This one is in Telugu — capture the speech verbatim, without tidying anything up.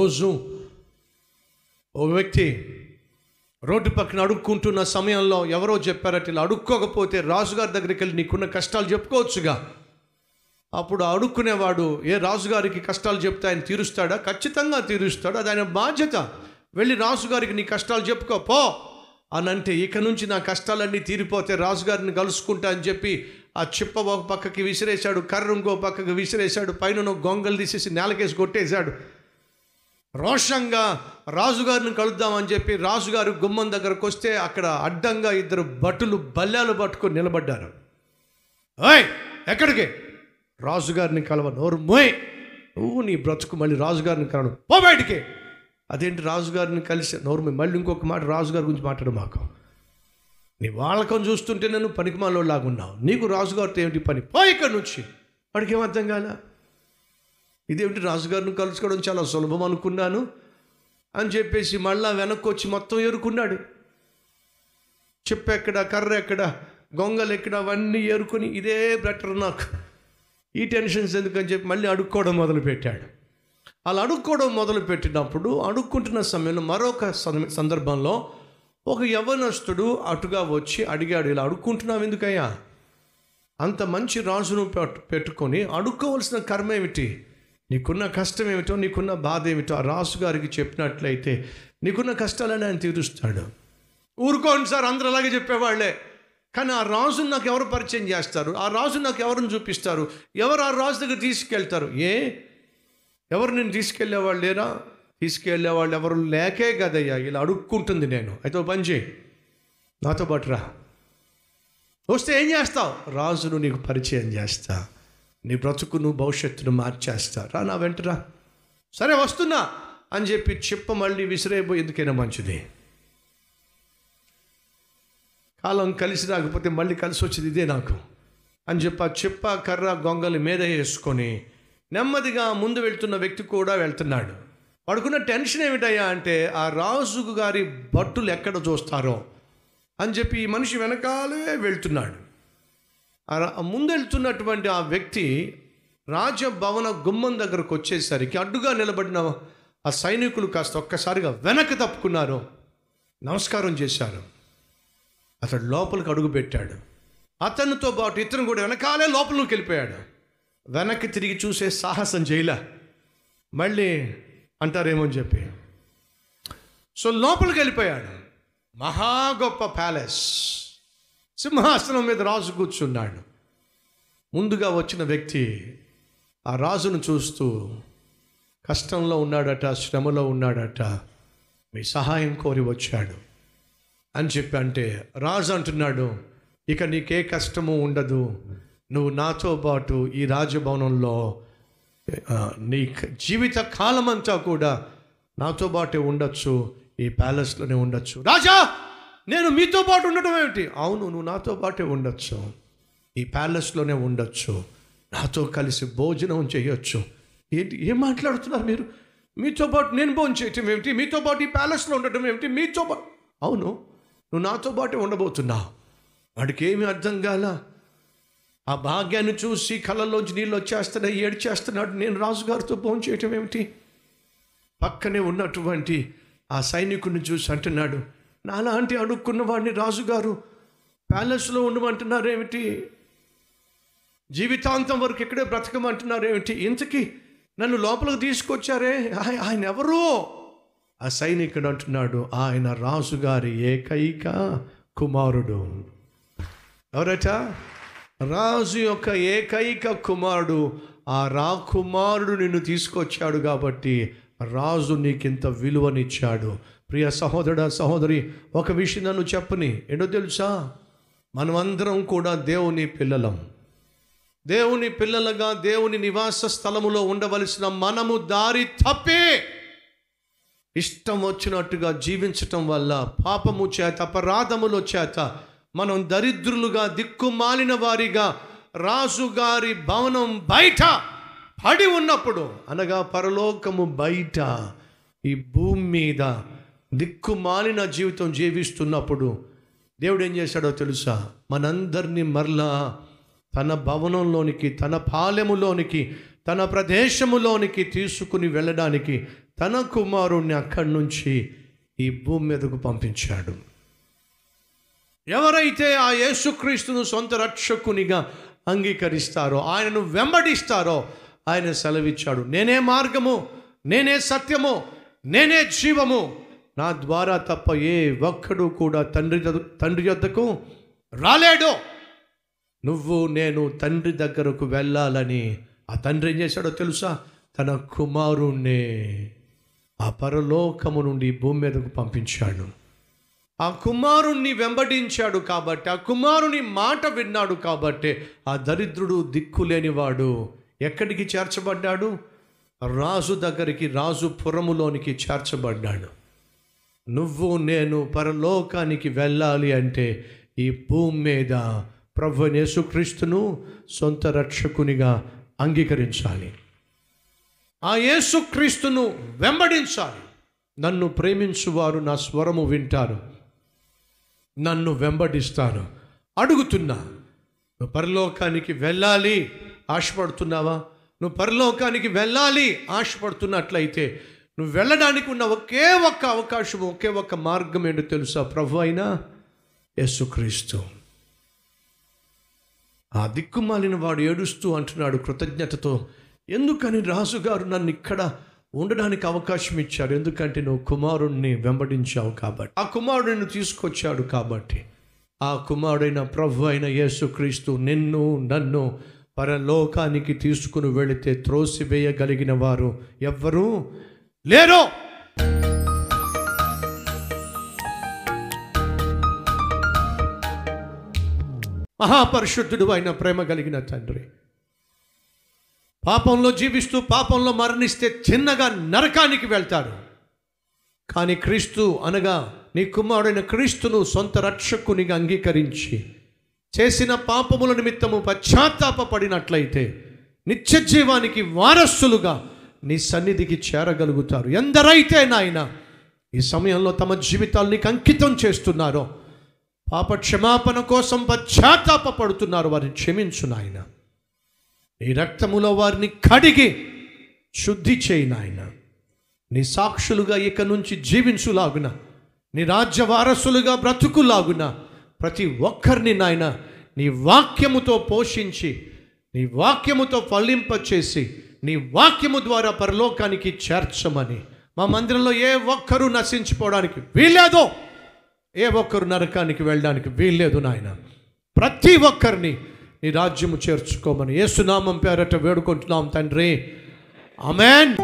రోజు ఓ వ్యక్తి రోడ్డు పక్కన అడుక్కుంటున్న సమయంలో ఎవరో చెప్పారట, ఇలా అడుక్కోకపోతే రాజుగారి దగ్గరికి వెళ్ళి నీకున్న కష్టాలు చెప్పుకోవచ్చుగా. అప్పుడు అడుక్కునేవాడు, ఏ రాజుగారికి కష్టాలు చెప్తే ఆయన తీరుస్తాడా? ఖచ్చితంగా తీరుస్తాడు, అది ఆయన బాధ్యత. వెళ్ళి రాజుగారికి నీ కష్టాలు చెప్పుకోపో అని అంటే, ఇక నుంచి నా కష్టాలన్నీ తీరిపోతే రాజుగారిని కలుసుకుంటా అని చెప్పి ఆ చిప్ప ఒక పక్కకి విసిరేశాడు, కర్ర ఇంకో పక్కకి విసిరేశాడు, పైన గొంగలు తీసేసి నేలకేసి కొట్టేశాడు. రోషంగా రాజుగారిని కలుద్దామని చెప్పి రాజుగారు గుమ్మం దగ్గరకు వస్తే అక్కడ అడ్డంగా ఇద్దరు భటులు బల్లాలు పట్టుకొని నిలబడ్డారు. ఓయ్ ఎక్కడికి? రాజుగారిని కలవ. నోరు మోయ్, నువ్వు నీ బ్రతుకు, మళ్ళీ రాజుగారిని కలవను, పో బయటికి. అదేంటి రాజుగారిని కలిసి? నోరు, మళ్ళీ ఇంకొక మాట రాజుగారి గురించి మాట్లాడు మాకు. నీ వాళ్ళకం చూస్తుంటే నేను పనికిమాలో లాగున్నావు, నీకు రాజుగారితో ఏమిటి పని, పో ఇక్కడి నుంచి. వాడికి ఏమర్థం కాలే, ఇదేమిటి రాజుగారిని కలుసుకోవడం చాలా సులభం అనుకున్నాను అని చెప్పేసి మళ్ళా వెనక్కి వచ్చి మొత్తం ఏరుకున్నాడు. చెప్పెక్కడ, కర్ర ఎక్కడ, గొంగలు ఎక్కడ, అవన్నీ ఏరుకుని ఇదే బెటర్ నాకు, ఈ టెన్షన్స్ ఎందుకని చెప్పి మళ్ళీ అడుక్కోవడం మొదలుపెట్టాడు. అలా అడుక్కోవడం మొదలుపెట్టినప్పుడు, అడుక్కుంటున్న సమయంలో మరొక సందర్భంలో ఒక యవ్వనస్తుడు అటుగా వచ్చి అడిగాడు, ఇలా అడుక్కుంటున్నావు ఎందుకయ్యా? అంత మంచి రాజును పెట్టుకొని అడుక్కోవలసిన కర్మ ఏమిటి? నీకున్న కష్టం ఏమిటో, నీకున్న బాధ ఏమిటో ఆ రాజుగారికి చెప్పినట్లయితే నీకున్న కష్టాలని ఆయన తీరుస్తాడు. ఊరుకోండి సార్, అందరూ అలాగే చెప్పేవాళ్లే, కానీ ఆ రాజును నాకు ఎవరు పరిచయం చేస్తారు? ఆ రాజును నాకు ఎవరిని చూపిస్తారు? ఎవరు ఆ రాజు దగ్గర తీసుకెళ్తారు? ఏ ఎవరు నేను తీసుకెళ్ళేవాళ్ళు లేరా? తీసుకెళ్ళేవాళ్ళు ఎవరు లేకే కదయ్యా ఇలా అడుక్కుంటుంది నేను. అయితే ఓ పని చేయి, నాతో పాటు రా. వస్తే ఏం చేస్తావు? రాజును నీకు పరిచయం చేస్తా, నీ బ్రతుకు, నువ్వు భవిష్యత్తును మార్చేస్తా, రా నా వెంటరా. సరే వస్తున్నా అని చెప్పి చిప్ప మళ్ళీ విసిరేయబోయి, ఎందుకైనా మంచిది, కాలం కలిసి రాకపోతే మళ్ళీ కలిసి వచ్చేది ఇదే నాకు అని చెప్పి ఆ చిప్ప, కర్ర, గొంగలి మీద వేసుకొని నెమ్మదిగా ముందు వెళ్తున్న వ్యక్తి కూడా వెళ్తున్నాడు. వాడుకున్న టెన్షన్ ఏమిటయ్యా అంటే, ఆ రాజు గారి భట్టులు ఎక్కడ చూస్తారో అని చెప్పి ఈ మనిషి వెనకాలే వెళ్తున్నాడు. ముందెళ్తున్నటువంటి ఆ వ్యక్తి రాజభవన గుమ్మం దగ్గరకు వచ్చేసరికి అడ్డుగా నిలబడిన ఆ సైనికులు కాస్త ఒక్కసారిగా వెనక్కి తప్పుకున్నారు, నమస్కారం చేశారు. అతడు లోపలికి అడుగుపెట్టాడు, అతనితో పాటు ఇతను కూడా వెనకాలే లోపలికి వెళ్ళిపోయాడు. వెనక్కి తిరిగి చూసే సాహసం చేయలే, మళ్ళీ అంటారేమో అని చెప్పి సో లోపలికి వెళ్ళిపోయాడు. మహా గొప్ప ప్యాలెస్, సింహాసనం మీద రాజు కూర్చున్నాడు. ముందుగా వచ్చిన వ్యక్తి ఆ రాజును చూస్తూ, కష్టంలో ఉన్నాడట, శ్రమలో ఉన్నాడట, మీ సహాయం కోరి వచ్చాడు అని చెప్పి అంటే, రాజు అంటున్నాడు, ఇక నీకే కష్టము ఉండదు, నువ్వు నాతో పాటు ఈ రాజభవనంలో నీ జీవిత కాలమంతా కూడా నాతో పాటే ఉండొచ్చు, ఈ ప్యాలెస్లోనే ఉండొచ్చు. రాజా, నేను మీతో పాటు ఉండటం ఏమిటి? అవును, నువ్వు నాతో పాటే ఉండొచ్చు, ఈ ప్యాలెస్లోనే ఉండొచ్చు, నాతో కలిసి భోజనం చేయొచ్చు. ఏంటి ఏం మాట్లాడుతున్నారు మీరు? మీతో పాటు నేను భోజనం చేయటం ఏమిటి? మీతో పాటు ఈ ప్యాలెస్లో ఉండటం ఏమిటి? మీతో పాటు అవును, నువ్వు నాతో పాటే ఉండబోతున్నావు. వాడికి ఏమీ అర్థం కాల. ఆ భాగ్యాన్ని చూసి కళ్ళల్లోంచి నీళ్ళు వచ్చేస్తున్నాయి, ఏడ్చేస్తున్నాడు. నేను రాజుగారితో భోజనం చేయటం ఏమిటి? పక్కనే ఉన్నటువంటి ఆ సైనికుడిని చూసి అంటున్నాడు, నాలాంటి అడుక్కున్న వాడిని రాజుగారు ప్యాలెస్లో ఉండమంటున్నారేమిటి? జీవితాంతం వరకు ఇక్కడే బ్రతకమంటున్నారేమిటి? ఇంతకీ నన్ను లోపలికి తీసుకొచ్చారే ఆయన ఎవరు? ఆ సైనికుడు అంటున్నాడు, ఆయన రాజుగారి ఏకైక కుమారుడు. ఎవరట? రాజు యొక్క ఏకైక కుమారుడు. ఆ రాకుమారుడు నిన్ను తీసుకొచ్చాడు కాబట్టి రాజు నీకింత విలువనిచ్చాడు. ప్రియ సహోదరుడా, సహోదరి, ఒక విషయం నన్ను చెప్పని ఏంటో తెలుసా? మనమందరం కూడా దేవుని పిల్లలం. దేవుని పిల్లలుగా దేవుని నివాస స్థలములో ఉండవలసిన మనము దారి తప్పి ఇష్టం వచ్చినట్టుగా జీవించటం వల్ల, పాపము చేత, అపరాధముల చేత మనం దరిద్రులుగా, దిక్కుమాలిన వారిగా రాజుగారి భవనం బయట పడి ఉన్నప్పుడు, అనగా పరలోకము బయట ఈ భూమి మీద దిక్కుమాలిన జీవితం జీవిస్తున్నప్పుడు దేవుడు ఏం చేశాడో తెలుసా? మనందరినీ మరలా తన భవనంలోనికి, తన పాలెములోనికి, తన ప్రదేశములోనికి తీసుకుని వెళ్ళడానికి తన కుమారుణ్ణి అక్కడి నుంచి ఈ భూమి మీదకు పంపించాడు. ఎవరైతే ఆ యేసుక్రీస్తును సొంత రక్షకునిగా అంగీకరిస్తారో, ఆయనను వెంబడిస్తారో, ఆయన సెలవిచ్చాడు, నేనే మార్గము, నేనే సత్యము, నేనే జీవము, నా ద్వారా తప్ప ఏ ఒక్కడు కూడా తండ్రి తండ్రి యొద్దకు రాలేడు. నువ్వు నేను తండ్రి దగ్గరకు వెళ్ళాలని ఆ తండ్రి ఏం చేశాడో తెలుసా? తన కుమారుణ్ణే ఆ పరలోకము నుండి భూమి మీదకు పంపించాడు. ఆ కుమారుణ్ణి వెంబడించాడు కాబట్టి, ఆ కుమారుని మాట విన్నాడు కాబట్టి, ఆ దరిద్రుడు, దిక్కులేనివాడు ఎక్కడికి చేర్చబడ్డాడు? రాజు దగ్గరికి, రాజు పురములోనికి చేర్చబడ్డాడు. నువ్వు నేను పరలోకానికి వెళ్ళాలి అంటే ఈ భూమి మీద ప్రభు యేసుక్రీస్తును సొంత రక్షకునిగా అంగీకరించాలి, ఆ యేసుక్రీస్తును వెంబడించాలి. నన్ను ప్రేమించువారు నా స్వరము వింటారు, నన్ను వెంబడిస్తారు. అడుగుతున్నా, నువ్వు పరలోకానికి వెళ్ళాలి ఆశపడుతున్నావా? నువ్వు పరలోకానికి వెళ్ళాలి ఆశపడుతున్నట్లయితే నువ్వు వెళ్ళడానికి ఉన్న ఒకే ఒక్క అవకాశం, ఒకే ఒక్క మార్గం ఏంటో తెలుసా? ప్రభు అయిన యేసుక్రీస్తు. ఆ దిక్కుమాలిన వాడు ఏడుస్తూ అంటున్నాడు కృతజ్ఞతతో, ఎందుకని రాజుగారు నన్ను ఇక్కడ ఉండడానికి అవకాశం ఇచ్చారు? ఎందుకంటే నువ్వు కుమారుణ్ణి వెంబడించావు కాబట్టి, ఆ కుమారుడిని తీసుకొచ్చాడు కాబట్టి, ఆ కుమారుడైన ప్రభు అయిన యేసుక్రీస్తు నిన్ను నన్ను పరలోకానికి తీసుకుని వెళితే త్రోసివేయగలిగిన వారు ఎవ్వరూ లేరు. మహాపరిశుద్ధుడు అయిన ప్రేమ కలిగిన తండ్రి, పాపంలో జీవిస్తూ పాపంలో మరణిస్తే చిన్నగా నరకానికి వెళ్తారు. కానీ క్రీస్తు అనగా నీ కుమారుడైన క్రీస్తును సొంత రక్షకునిగా అంగీకరించి చేసిన పాపముల నిమిత్తము పశ్చాత్తాపడినట్లయితే నిత్య జీవానికి వారసులుగా నీ సన్నిధికి చేరగలుగుతారు. ఎందరైతే నాయన ఈ సమయంలో తమ జీవితాలు నీకు అంకితం చేస్తున్నారో, పాప క్షమాపణ కోసం పశ్చాత్తాపడుతున్నారు, వారిని క్షమించు నాయన. నీ రక్తములో వారిని కడిగి శుద్ధి చేయి నాయన. నీ సాక్షులుగా ఇక నుంచి జీవించులాగున, నీ రాజ్య వారసులుగా బ్రతుకులాగున ప్రతి ఒక్కరిని నాయన నీ వాక్యముతో పోషించి, నీ వాక్యముతో ఫలింపచేసి, నీ వాక్యము ద్వారా పరలోకానికి చేర్చమని. మా మందిరంలో ఏ ఒక్కరూ నశించిపోవడానికి వీల్లేదు, ఏ ఒక్కరు నరకానికి వెళ్ళడానికి వీల్లేదు నాయన. ప్రతి ఒక్కరిని నీ రాజ్యము చేర్చుకోమని యేసునామం పేరట వేడుకుంటున్నాం తండ్రి. ఆమేన్.